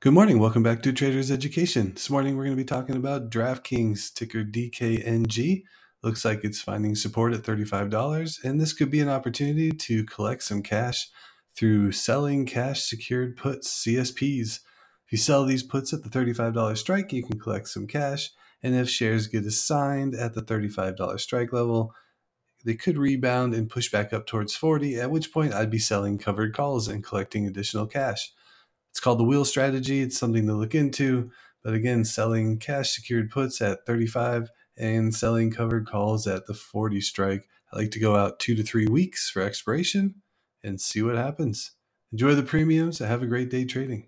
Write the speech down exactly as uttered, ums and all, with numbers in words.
Good morning. Welcome back to Trader's Education. This morning, we're going to be talking about DraftKings, ticker D K N G. Looks like it's finding support at thirty-five dollars, and this could be an opportunity to collect some cash through selling cash secured puts, C S Ps. If you sell these puts at the thirty-five dollars strike, you can collect some cash, and if shares get assigned at the thirty-five dollars strike level, they could rebound and push back up towards forty, at which point I'd be selling covered calls and collecting additional cash. It's called the wheel strategy. It's something to look into. But again, selling cash secured puts at thirty-five and selling covered calls at the forty strike. I like to go out two to three weeks for expiration and see what happens. Enjoy the premiums and have a great day trading.